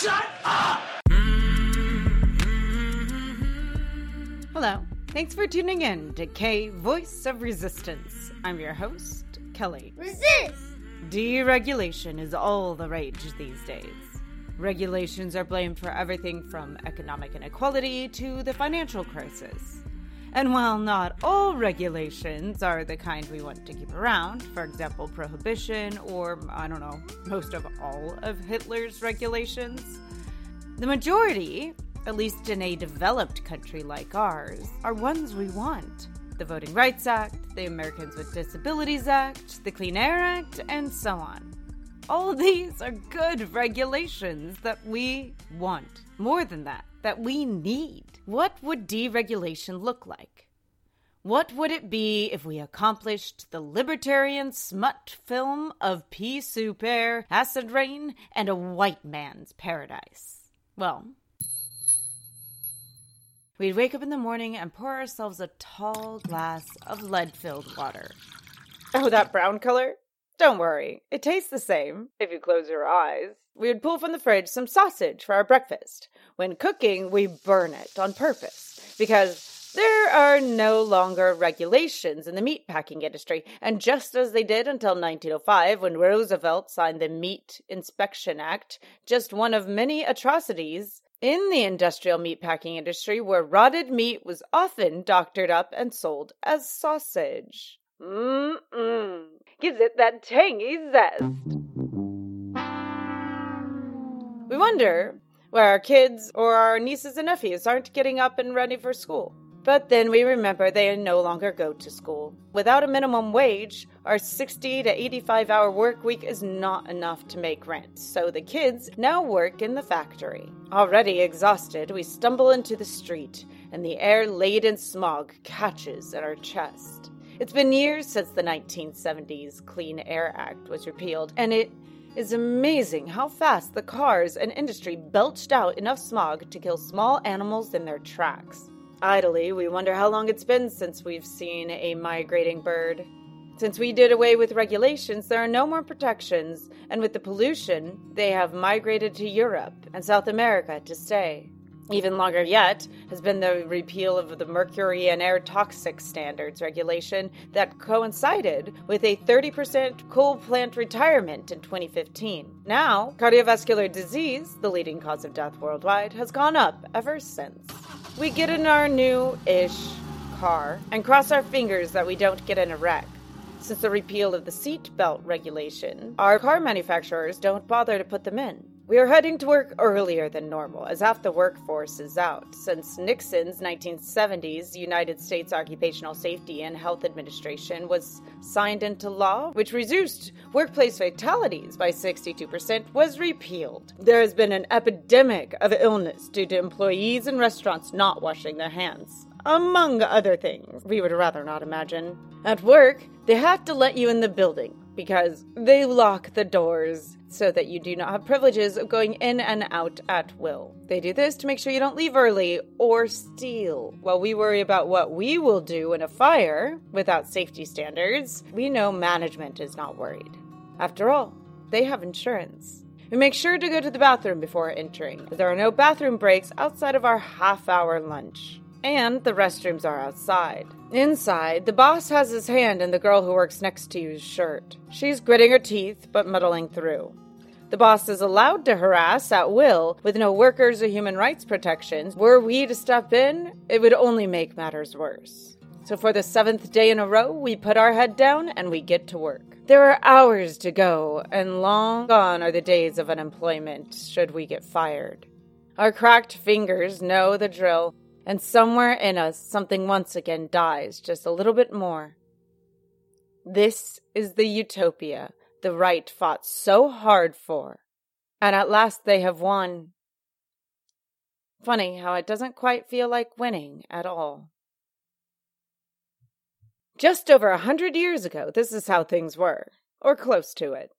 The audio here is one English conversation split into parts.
Shut up! Hello. Thanks for tuning in to K Voice of Resistance. I'm your host, Kelly. Resist! Deregulation is all the rage these days. Regulations are blamed for everything from economic inequality to the financial crisis. And while not all regulations are the kind we want to keep around, for example, prohibition or, most of all of Hitler's regulations, the majority, at least in a developed country like ours, are ones we want. The Voting Rights Act, the Americans with Disabilities Act, the Clean Air Act, and so on. All these are good regulations that we want. More than that, that we need. What would deregulation look like? What would it be if we accomplished the libertarian smut film of pea soup air, acid rain, and a white man's paradise? Well, we'd wake up in the morning and pour ourselves a tall glass of lead-filled water. Oh, that brown color? Don't worry, it tastes the same if you close your eyes. We would pull from the fridge some sausage for our breakfast. When cooking, we burn it on purpose because there are no longer regulations in the meatpacking industry, and just as they did until 1905 when Roosevelt signed the Meat Inspection Act, just one of many atrocities in the industrial meatpacking industry where rotted meat was often doctored up and sold as sausage. Mmm. Gives it that tangy zest. We wonder why our kids or our nieces and nephews aren't getting up and ready for school. But then we remember they no longer go to school. Without a minimum wage, our 60 to 85-hour work week is not enough to make rent, so the kids now work in the factory. Already exhausted, we stumble into the street, and the air-laden smog catches at our chest. It's been years since the 1970s Clean Air Act was repealed, and it is amazing how fast the cars and industry belched out enough smog to kill small animals in their tracks. Idly, we wonder how long it's been since we've seen a migrating bird. Since we did away with regulations, there are no more protections, and with the pollution, they have migrated to Europe and South America to stay. Even longer yet has been the repeal of the mercury and air toxic standards regulation that coincided with a 30% coal plant retirement in 2015. Now, cardiovascular disease, the leading cause of death worldwide, has gone up ever since. We get in our new-ish car and cross our fingers that we don't get in a wreck. Since the repeal of the seatbelt regulation, our car manufacturers don't bother to put them in. We are heading to work earlier than normal, as half the workforce is out, since Nixon's 1970s United States Occupational Safety and Health Administration was signed into law, which reduced workplace fatalities by 62%, was repealed. There has been an epidemic of illness due to employees in restaurants not washing their hands, among other things we would rather not imagine. At work, they have to let you in the building, because they lock the doors so that you do not have privileges of going in and out at will. They do this to make sure you don't leave early or steal. While we worry about what we will do in a fire without safety standards, we know management is not worried. After all, they have insurance. We make sure to go to the bathroom before entering, as there are no bathroom breaks outside of our half-hour lunch. And the restrooms are outside. Inside, the boss has his hand in the girl who works next to you's shirt. She's gritting her teeth, but muddling through. The boss is allowed to harass at will with no workers or human rights protections. Were we to step in, it would only make matters worse. So for the 7th day in a row, we put our head down and we get to work. There are hours to go, and long gone are the days of unemployment should we get fired. Our cracked fingers know the drill. And somewhere in us, something once again dies, just a little bit more. This is the utopia the right fought so hard for, and at last they have won. Funny how it doesn't quite feel like winning at all. Just over 100 years ago, this is how things were, or close to it.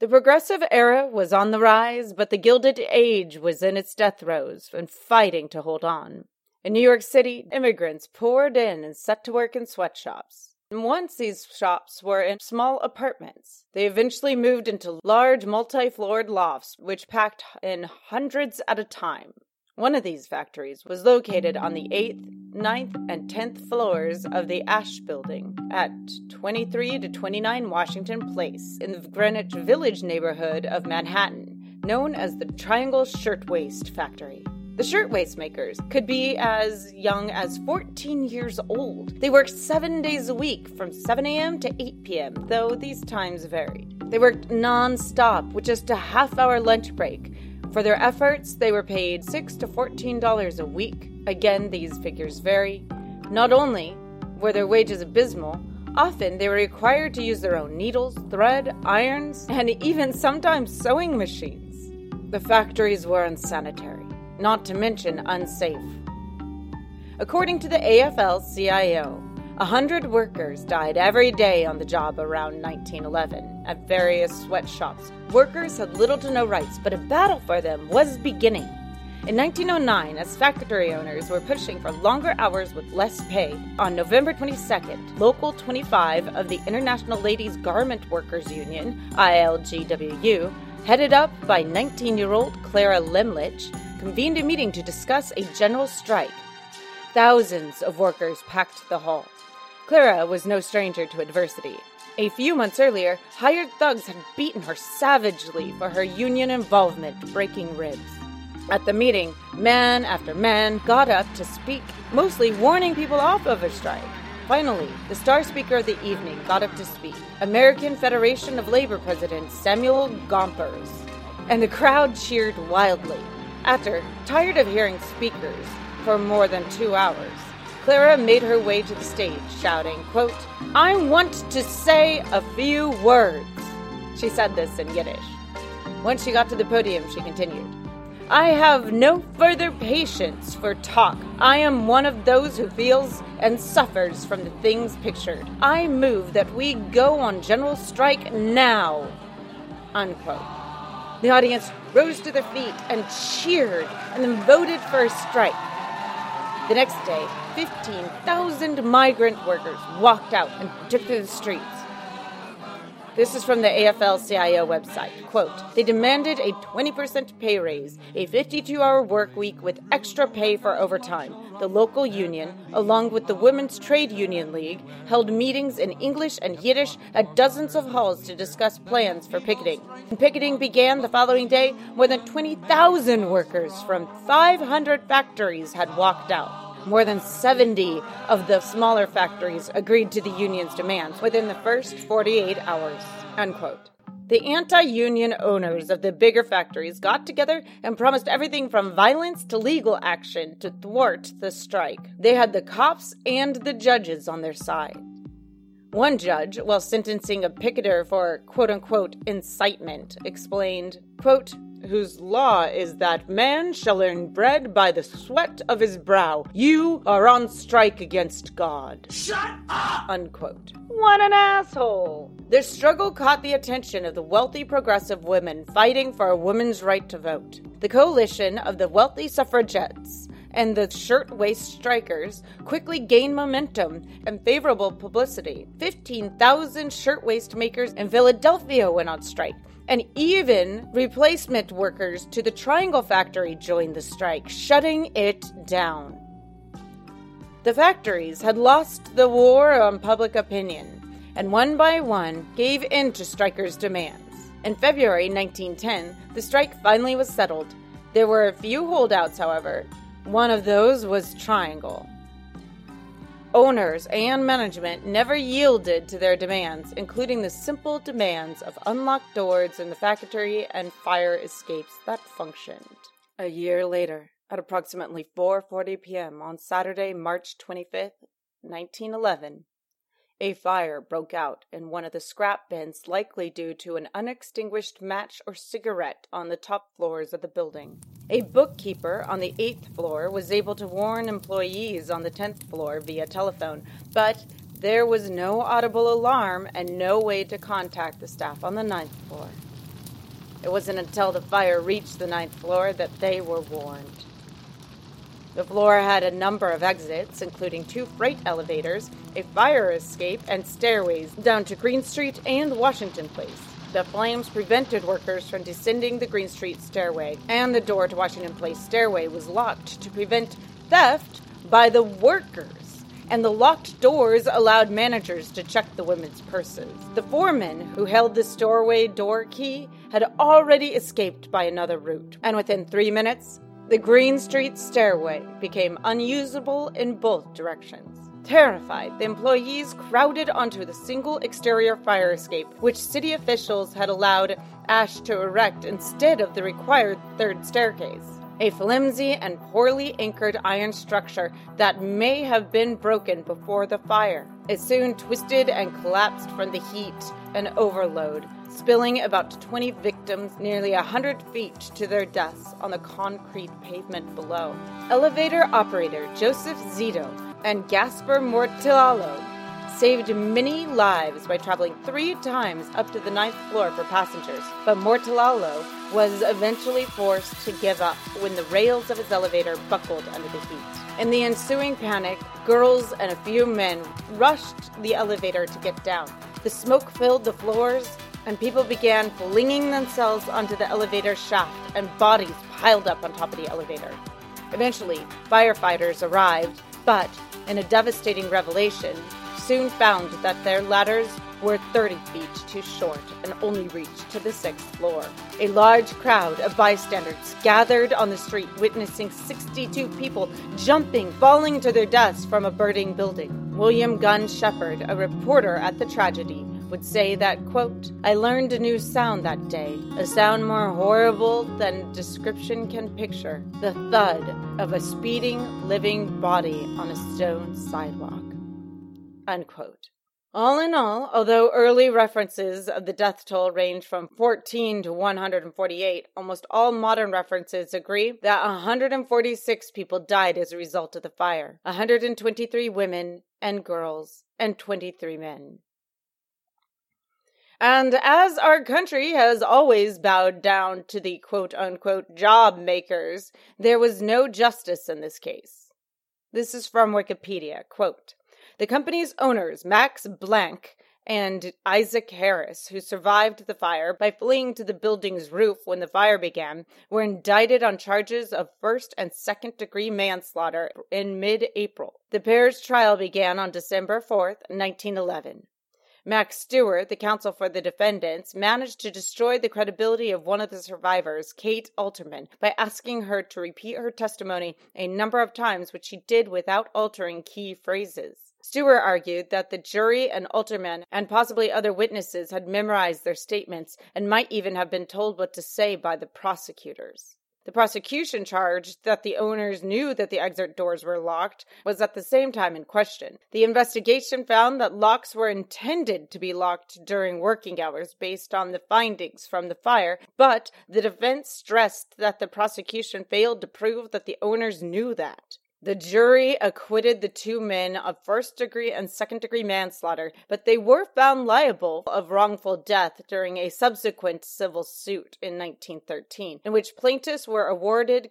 The progressive era was on the rise, but the Gilded Age was in its death throes and fighting to hold on. In New York City, immigrants poured in and set to work in sweatshops. Once these shops were in small apartments. They eventually moved into large multi-floored lofts, which packed in hundreds at a time. One of these factories was located on the 8th, 9th, and 10th floors of the Ash Building at 23 to 29 Washington Place in the Greenwich Village neighborhood of Manhattan, known as the Triangle Shirtwaist Factory. The shirtwaist makers could be as young as 14 years old. They worked 7 days a week from 7 a.m. to 8 p.m., though these times varied. They worked non-stop with just a half-hour lunch break. For their efforts, they were paid $6 to $14 a week. Again, these figures vary. Not only were their wages abysmal, often they were required to use their own needles, thread, irons, and even sometimes sewing machines. The factories were unsanitary, not to mention unsafe. According to the AFL-CIO, 100 workers died every day on the job around 1911 at various sweatshops. Workers had little to no rights, but a battle for them was beginning. In 1909, as factory owners were pushing for longer hours with less pay, on November 22nd, Local 25 of the International Ladies' Garment Workers' Union, ILGWU, headed up by 19-year-old Clara Lemlich, convened a meeting to discuss a general strike. Thousands of workers packed the hall. Clara was no stranger to adversity. A few months earlier, hired thugs had beaten her savagely for her union involvement, breaking ribs. At the meeting, man after man got up to speak, mostly warning people off of a strike. Finally, the star speaker of the evening got up to speak, American Federation of Labor President Samuel Gompers, and the crowd cheered wildly. After, tired of hearing speakers for more than 2 hours, Clara made her way to the stage, shouting, quote, "I want to say a few words." She said this in Yiddish. Once she got to the podium, she continued, "I have no further patience for talk. I am one of those who feels and suffers from the things pictured. I move that we go on general strike now." Unquote. The audience rose to their feet and cheered and then voted for a strike. The next day, 15,000 migrant workers walked out and took to the streets. This is from the AFL-CIO website. Quote, "They demanded a 20% pay raise, a 52-hour work week with extra pay for overtime. The local union, along with the Women's Trade Union League, held meetings in English and Yiddish at dozens of halls to discuss plans for picketing. When picketing began the following day, more than 20,000 workers from 500 factories had walked out. More than 70 of the smaller factories agreed to the union's demands within the first 48 hours." Unquote. The anti-union owners of the bigger factories got together and promised everything from violence to legal action to thwart the strike. They had the cops and the judges on their side. One judge, while sentencing a picketer for quote-unquote incitement, explained, quote, "Whose law is that man shall earn bread by the sweat of his brow. You are on strike against God." Shut up! Unquote. What an asshole! Their struggle caught the attention of the wealthy progressive women fighting for a woman's right to vote. The coalition of the wealthy suffragettes and the shirtwaist strikers quickly gained momentum and favorable publicity. 15,000 shirtwaist makers in Philadelphia went on strike. And even replacement workers to the Triangle Factory joined the strike, shutting it down. The factories had lost the war on public opinion, and one by one gave in to strikers' demands. In February 1910, the strike finally was settled. There were a few holdouts, however. One of those was Triangle. Owners and management never yielded to their demands, including the simple demands of unlocked doors in the factory and fire escapes that functioned. A year later, at approximately 4:40 p.m. on Saturday, March 25, 1911, a fire broke out in one of the scrap bins, likely due to an unextinguished match or cigarette on the top floors of the building. A bookkeeper on the 8th floor was able to warn employees on the 10th floor via telephone, but there was no audible alarm and no way to contact the staff on the 9th floor. It wasn't until the fire reached the 9th floor that they were warned. The floor had a number of exits, including two freight elevators, a fire escape, and stairways down to Green Street and Washington Place. The flames prevented workers from descending the Green Street stairway, and the door to Washington Place stairway was locked to prevent theft by the workers, and the locked doors allowed managers to check the women's purses. The foreman who held the stairway door key had already escaped by another route, and within 3 minutes, the Green Street stairway became unusable in both directions. Terrified, the employees crowded onto the single exterior fire escape, which city officials had allowed Ash to erect instead of the required third staircase, a flimsy and poorly anchored iron structure that may have been broken before the fire. It soon twisted and collapsed from the heat and overload, spilling about 20 victims nearly 100 feet to their deaths on the concrete pavement below. Elevator operator Joseph Zito and Gaspar Mortillaro saved many lives by traveling 3 times up to the 9th floor for passengers, but Mortillaro was eventually forced to give up when the rails of his elevator buckled under the heat. In the ensuing panic, girls and a few men rushed the elevator to get down. The smoke filled the floors, and people began flinging themselves onto the elevator shaft, and bodies piled up on top of the elevator. Eventually, firefighters arrived, but, in a devastating revelation, soon found that their ladders were 30 feet too short and only reached to the 6th floor. A large crowd of bystanders gathered on the street, witnessing 62 people jumping, falling to their deaths from a burning building. William Gunn Shepherd, a reporter at the tragedy, would say that, quote, "I learned a new sound that day, a sound more horrible than description can picture, the thud of a speeding, living body on a stone sidewalk," unquote. All in all, although early references of the death toll range from 14 to 148, almost all modern references agree that 146 people died as a result of the fire, 123 women and girls, and 23 men. And as our country has always bowed down to the quote-unquote job makers, there was no justice in this case. This is from Wikipedia, quote, "The company's owners, Max Blank and Isaac Harris, who survived the fire by fleeing to the building's roof when the fire began, were indicted on charges of first- and second-degree manslaughter in mid-April. The pair's trial began on December 4th, 1911. Max Stewart, the counsel for the defendants, managed to destroy the credibility of one of the survivors, Kate Alterman, by asking her to repeat her testimony a number of times, which she did without altering key phrases. Stewart argued that the jury and Alterman and possibly other witnesses had memorized their statements and might even have been told what to say by the prosecutors. The prosecution charge that the owners knew that the exit doors were locked was at the same time in question. The investigation found that locks were intended to be locked during working hours based on the findings from the fire, but the defense stressed that the prosecution failed to prove that the owners knew that. The jury acquitted the two men of first-degree and second-degree manslaughter, but they were found liable of wrongful death during a subsequent civil suit in 1913, in which plaintiffs were awarded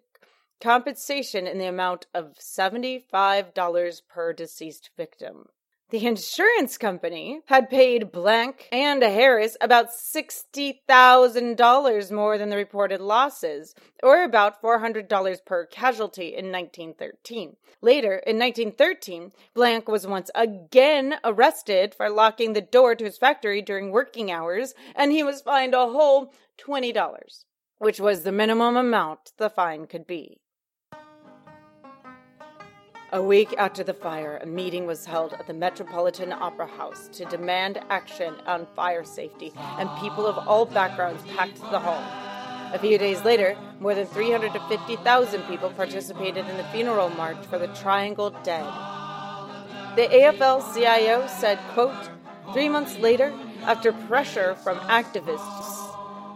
compensation in the amount of $75 per deceased victim. The insurance company had paid Blank and Harris about $60,000 more than the reported losses, or about $400 per casualty in 1913. Later, in 1913, Blank was once again arrested for locking the door to his factory during working hours, and he was fined a whole $20, which was the minimum amount the fine could be. A week after the fire, a meeting was held at the Metropolitan Opera House to demand action on fire safety, and people of all backgrounds packed the hall. A few days later, more than 350,000 people participated in the funeral march for the Triangle dead. The AFL-CIO said, quote, "3 months later, after pressure from activists,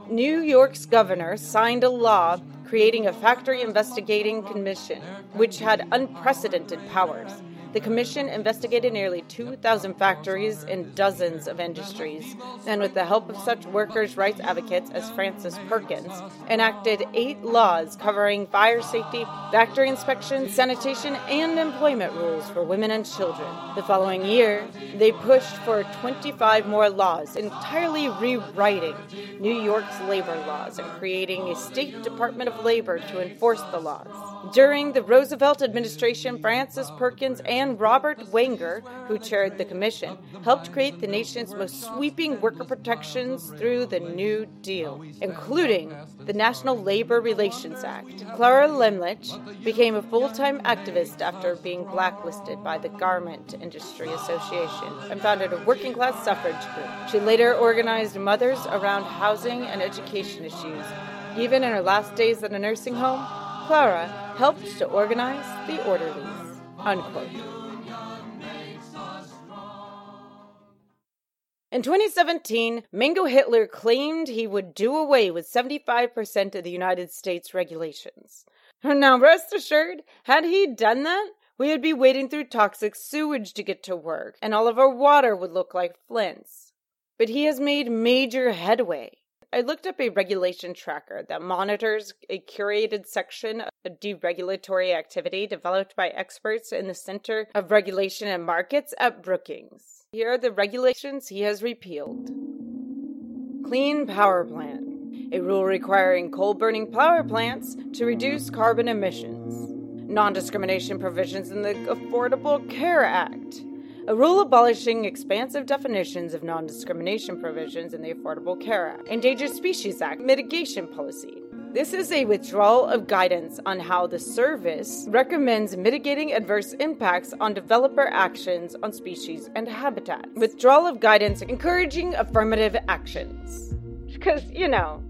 New York's governor signed a law creating a factory investigating commission, which had unprecedented powers. The Commission investigated nearly 2,000 factories in dozens of industries, and with the help of such workers' rights advocates as Frances Perkins, enacted 8 laws covering fire safety, factory inspection, sanitation, and employment rules for women and children. The following year, they pushed for 25 more laws, entirely rewriting New York's labor laws and creating a State Department of Labor to enforce the laws. During the Roosevelt administration, Frances Perkins and Robert Wagner, who chaired the commission, helped create the nation's most sweeping worker protections through the New Deal, including the National Labor Relations Act. Clara Lemlich became a full-time activist after being blacklisted by the Garment Industry Association and founded a working-class suffrage group. She later organized mothers around housing and education issues. Even in her last days in a nursing home, Clara helped to organize the orderlies, unquote. In 2017, Mango Hitler claimed he would do away with 75% of the United States regulations. Now, rest assured, had he done that, we would be wading through toxic sewage to get to work, and all of our water would look like Flint's. But he has made major headway. I looked up a regulation tracker that monitors a curated section of deregulatory activity developed by experts in the Center of Regulation and Markets at Brookings. Here are the regulations he has repealed. Clean Power Plan, a rule requiring coal-burning power plants to reduce carbon emissions. Non-discrimination provisions in the Affordable Care Act, a rule abolishing expansive definitions of non-discrimination provisions in the Affordable Care Act. Endangered Species Act mitigation policy. This is a withdrawal of guidance on how the service recommends mitigating adverse impacts on developer actions on species and habitats. Withdrawal of guidance encouraging affirmative actions. Because, you know,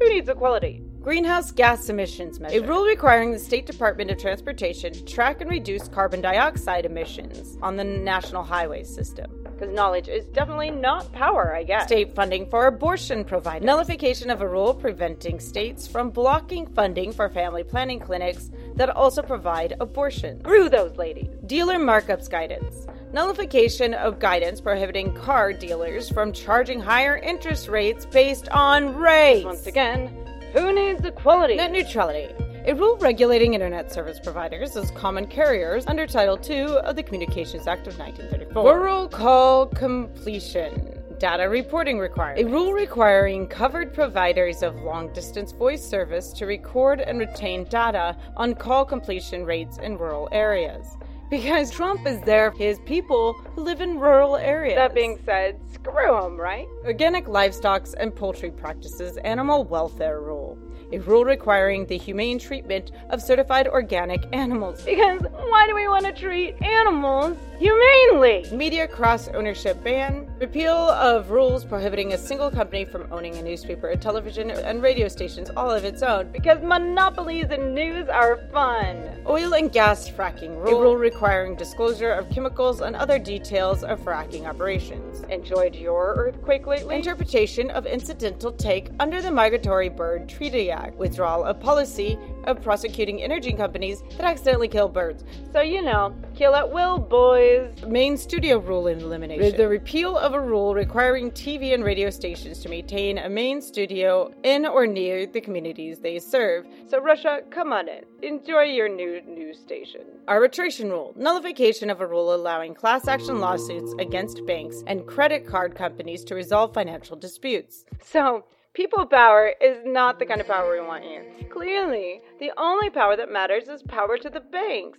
who needs equality? Greenhouse gas emissions measure, a rule requiring the State Department of Transportation to track and reduce carbon dioxide emissions on the national highway system. Because knowledge is definitely not power, I guess. State funding for abortion providers. Nullification of a rule preventing states from blocking funding for family planning clinics that also provide abortion. Screw those ladies. Dealer markups guidance. Nullification of guidance prohibiting car dealers from charging higher interest rates based on race. Once again, who needs equality? Net neutrality, a rule regulating internet service providers as common carriers under Title II of the Communications Act of 1934. Rural call completion, data reporting requirement, a rule requiring covered providers of long-distance voice service to record and retain data on call completion rates in rural areas. Because Trump is there for his people who live in rural areas. That being said, screw them, right? Organic livestock and poultry practices animal welfare rule. A rule requiring the humane treatment of certified organic animals. Because why do we want to treat animals humanely? Media cross-ownership ban. Repeal of rules prohibiting a single company from owning a newspaper, a television, and radio stations all of its own. Because monopolies in news are fun. Oil and gas fracking rule. A rule requiring disclosure of chemicals and other details of fracking operations. Enjoyed your earthquake lately? Interpretation of incidental take under the Migratory Bird Treaty Act. Withdrawal of policy of prosecuting energy companies that accidentally kill birds. So, you know, kill at will, boys. Main studio rule elimination. The repeal of a rule requiring TV and radio stations to maintain a main studio in or near the communities they serve. So, Russia, come on in. Enjoy your new news station. Arbitration rule. Nullification of a rule allowing class action lawsuits against banks and credit card companies to resolve financial disputes. So, people power is not the kind of power we want here. Clearly, the only power that matters is power to the banks.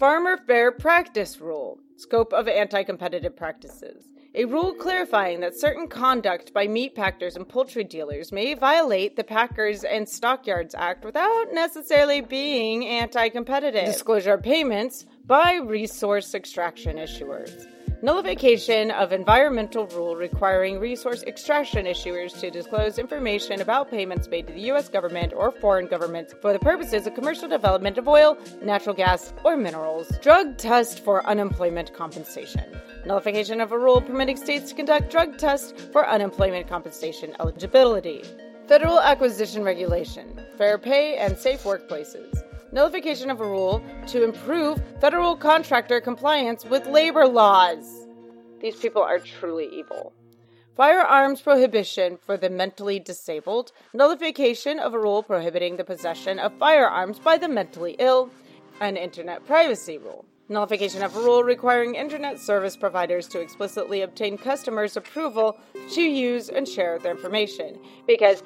Farmer Fair Practice Rule. Scope of anti-competitive practices. A rule clarifying that certain conduct by meat packers and poultry dealers may violate the Packers and Stockyards Act without necessarily being anti-competitive. Disclosure of payments by resource extraction issuers. Nullification of environmental rule requiring resource extraction issuers to disclose information about payments made to the U.S. government or foreign governments for the purposes of commercial development of oil, natural gas, or minerals. Drug test for unemployment compensation. Nullification of a rule permitting states to conduct drug tests for unemployment compensation eligibility. Federal acquisition regulation. Fair pay and safe workplaces. nullification of a rule to improve federal contractor compliance with labor laws. These people are truly evil. Firearms prohibition for the mentally disabled, nullification of a rule prohibiting the possession of firearms by the mentally ill, an internet privacy rule, nullification of a rule requiring internet service providers to explicitly obtain customers' approval to use and share their information, because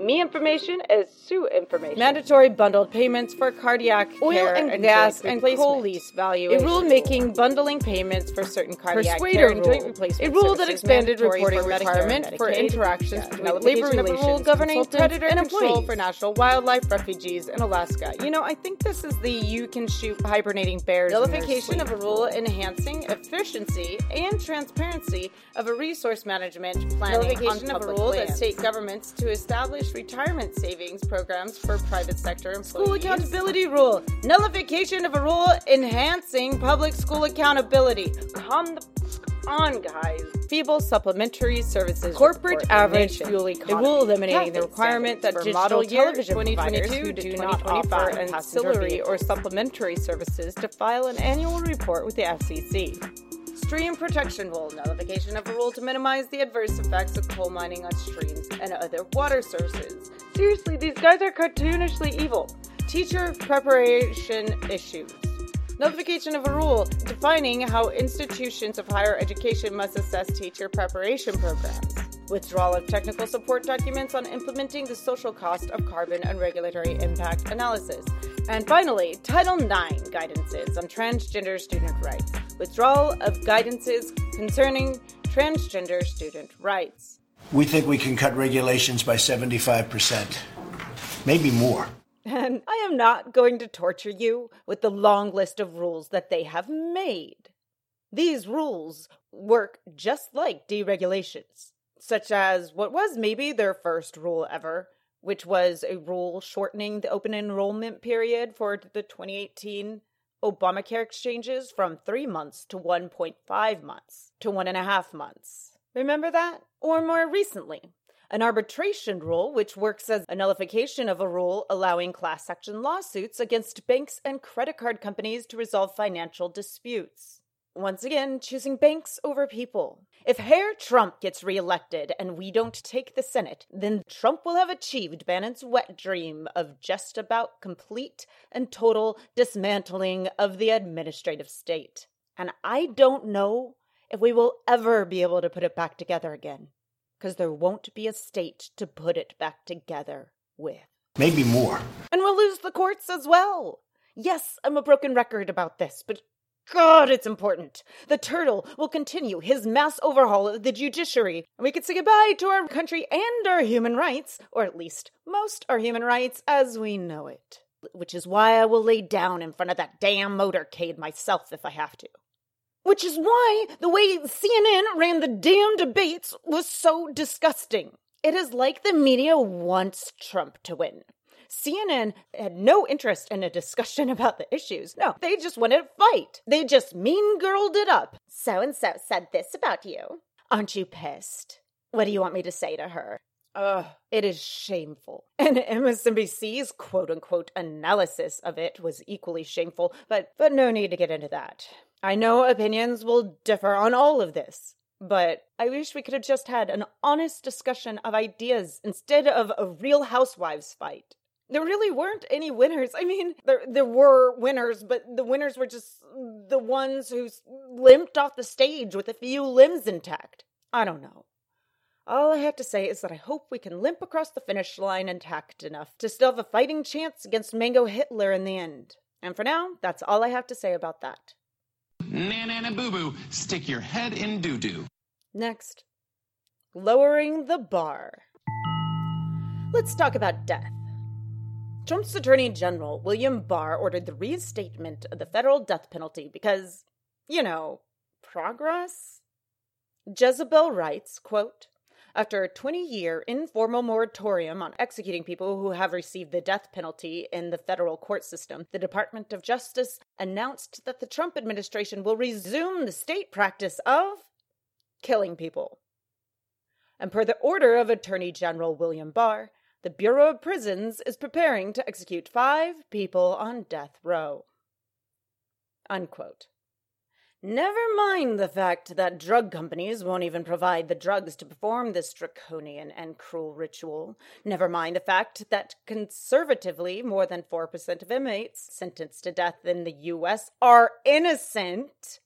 me information is Sue information. Mandatory bundled payments for cardiac oil care and gas and coal lease valuation. A rule making bundling payments for certain cardiac care and joint replacement. A rule that expanded reporting requirement for interactions between labor relations, rule governing predator and control for national wildlife refugees in Alaska. You know, I think this is the you can shoot hibernating bears. Nullification of a rule enhancing efficiency and transparency of a resource management planning. Nullification of a rule that state governments to establish retirement savings programs for private sector employees. School accountability rule. Nullification of a rule enhancing public school accountability. Come the f- on, guys. Feeble supplementary services. Corporate average fuel economy. It will eliminate the requirement that digital television providers who do not offer ancillary or supplementary services to file an annual report with the FCC. Stream protection rule, nullification of a rule to minimize the adverse effects of coal mining on streams and other water sources. Seriously, these guys are cartoonishly evil. Teacher preparation issues. Nullification of a rule defining how institutions of higher education must assess teacher preparation programs. Withdrawal of technical support documents on implementing the social cost of carbon and regulatory impact analysis. And finally, Title IX guidances on transgender student rights. Withdrawal of guidances concerning transgender student rights. We think we can cut regulations by 75%, maybe more. And I am not going to torture you with the long list of rules that they have made. These rules work just like deregulations, such as what was maybe their first rule ever, which was a rule shortening the open enrollment period for the 2018 Obamacare exchanges from 3 months to 1.5 months to 1.5 months. Remember that? Or more recently, an arbitration rule, which works as a nullification of a rule allowing class action lawsuits against banks and credit card companies to resolve financial disputes. Once again, choosing banks over people. If Herr Trump gets reelected and we don't take the Senate, then Trump will have achieved Bannon's wet dream of just about complete and total dismantling of the administrative state. And I don't know if we will ever be able to put it back together again, because there won't be a state to put it back together with. Maybe more. And we'll lose the courts as well. Yes, I'm a broken record about this, but God, it's important. The turtle will continue his mass overhaul of the judiciary, and we can say goodbye to our country and our human rights, or at least most our human rights as we know it. Which is why I will lay down in front of that damn motorcade myself if I have to. Which is why the way CNN ran the damn debates was so disgusting. It is like the media wants Trump to win. CNN had no interest in a discussion about the issues. No, they just wanted a fight. They just mean-girled it up. So-and-so said this about you. Aren't you pissed? What do you want me to say to her? Ugh, it is shameful. And MSNBC's quote-unquote analysis of it was equally shameful, but no need to get into that. I know opinions will differ on all of this, but I wish we could have just had an honest discussion of ideas instead of a Real Housewives fight. There really weren't any winners. I mean, there were winners, but the winners were just the ones who limped off the stage with a few limbs intact. I don't know. All I have to say is that I hope we can limp across the finish line intact enough to still have a fighting chance against Mango Hitler in the end. And for now, that's all I have to say about that. Na-na-na boo-boo, stick your head in doo-doo. Next, lowering the bar. Let's talk about death. Trump's Attorney General, William Barr, ordered the reinstatement of the federal death penalty because, you know, progress? Jezebel writes, quote, after a 20-year informal moratorium on executing people who have received the death penalty in the federal court system, the Department of Justice announced that the Trump administration will resume the state practice of killing people. And per the order of Attorney General William Barr, the Bureau of Prisons is preparing to execute 5 people on death row. Unquote. Never mind the fact that drug companies won't even provide the drugs to perform this draconian and cruel ritual. Never mind the fact that conservatively more than 4% of inmates sentenced to death in the U.S. are innocent.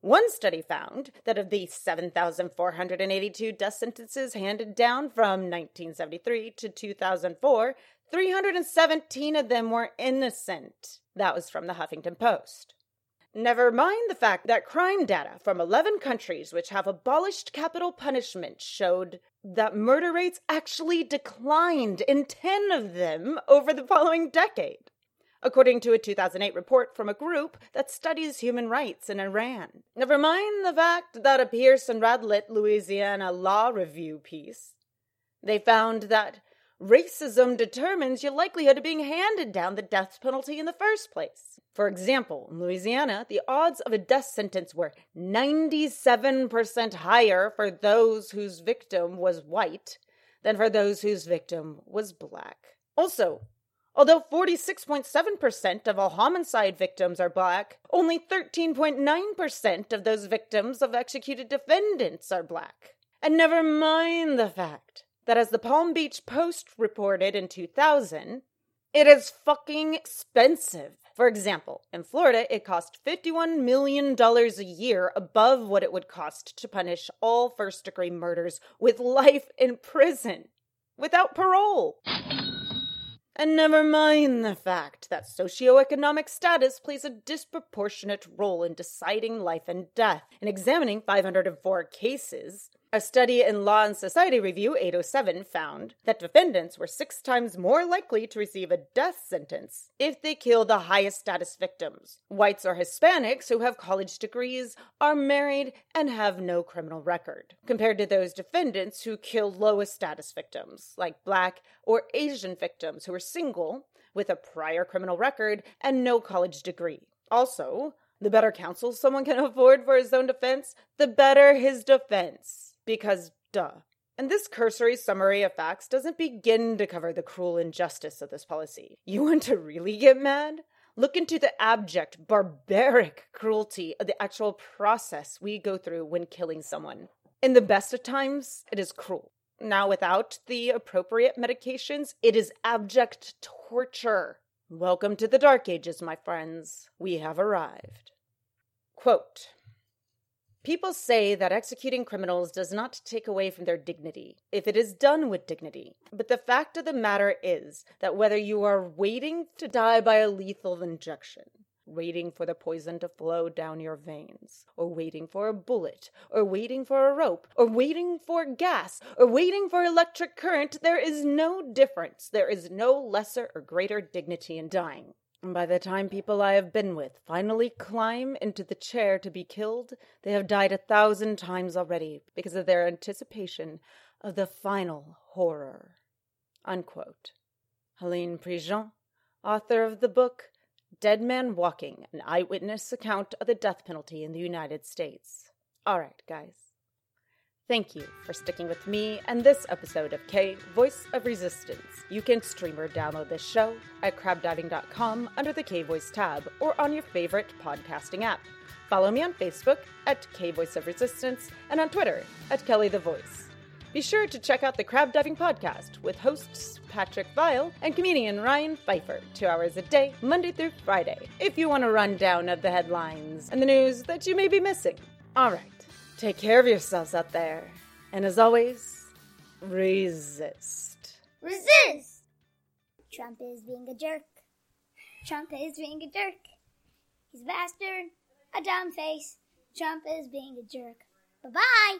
One study found that of the 7,482 death sentences handed down from 1973 to 2004, 317 of them were innocent. That was from the Huffington Post. Never mind the fact that crime data from 11 countries which have abolished capital punishment showed that murder rates actually declined in 10 of them over the following decade, according to a 2008 report from a group that studies human rights in Iran. Never mind the fact that a Pierce and Radlett, Louisiana Law Review piece, they found that racism determines your likelihood of being handed down the death penalty in the first place. For example, in Louisiana, the odds of a death sentence were 97% higher for those whose victim was white than for those whose victim was black. Also, although 46.7% of all homicide victims are black, only 13.9% of those victims of executed defendants are black. And never mind the fact that as the Palm Beach Post reported in 2000, it is fucking expensive. For example, in Florida, it cost $51 million a year above what it would cost to punish all first-degree murders with life in prison, without parole. And never mind the fact that socioeconomic status plays a disproportionate role in deciding life and death. In examining 504 cases, a study in Law and Society Review 807 found that defendants were 6 times more likely to receive a death sentence if they kill the highest status victims. Whites or Hispanics who have college degrees, are married, and have no criminal record, compared to those defendants who kill lowest status victims, like Black or Asian victims who are single, with a prior criminal record, and no college degree. Also, the better counsel someone can afford for his own defense, the better his defense. Because, duh. And this cursory summary of facts doesn't begin to cover the cruel injustice of this policy. You want to really get mad? Look into the abject, barbaric cruelty of the actual process we go through when killing someone. In the best of times, it is cruel. Now, without the appropriate medications, it is abject torture. Welcome to the Dark Ages, my friends. We have arrived. Quote, people say that executing criminals does not take away from their dignity, if it is done with dignity. But the fact of the matter is that whether you are waiting to die by a lethal injection, waiting for the poison to flow down your veins, or waiting for a bullet, or waiting for a rope, or waiting for gas, or waiting for electric current, there is no difference. There is no lesser or greater dignity in dying. By the time people I have been with finally climb into the chair to be killed, they have died 1,000 times already because of their anticipation of the final horror. Unquote. Helene Prigent, author of the book Dead Man Walking, an eyewitness account of the death penalty in the United States. All right, guys. Thank you for sticking with me and this episode of Kate, Voice of Resistance. You can stream or download this show at crabdiving.com under the K-Voice tab or on your favorite podcasting app. Follow me on Facebook at K-Voice of Resistance and on Twitter at Kelly the Voice. Be sure to check out the Crab Diving Podcast with hosts Patrick Vile and comedian Ryan Pfeiffer, 2 hours a day, Monday through Friday, if you want a rundown of the headlines and the news that you may be missing. All right. Take care of yourselves out there. And as always, resist. Resist! Trump is being a jerk. Trump is being a jerk. He's a bastard, a dumb face. Trump is being a jerk. Bye-bye!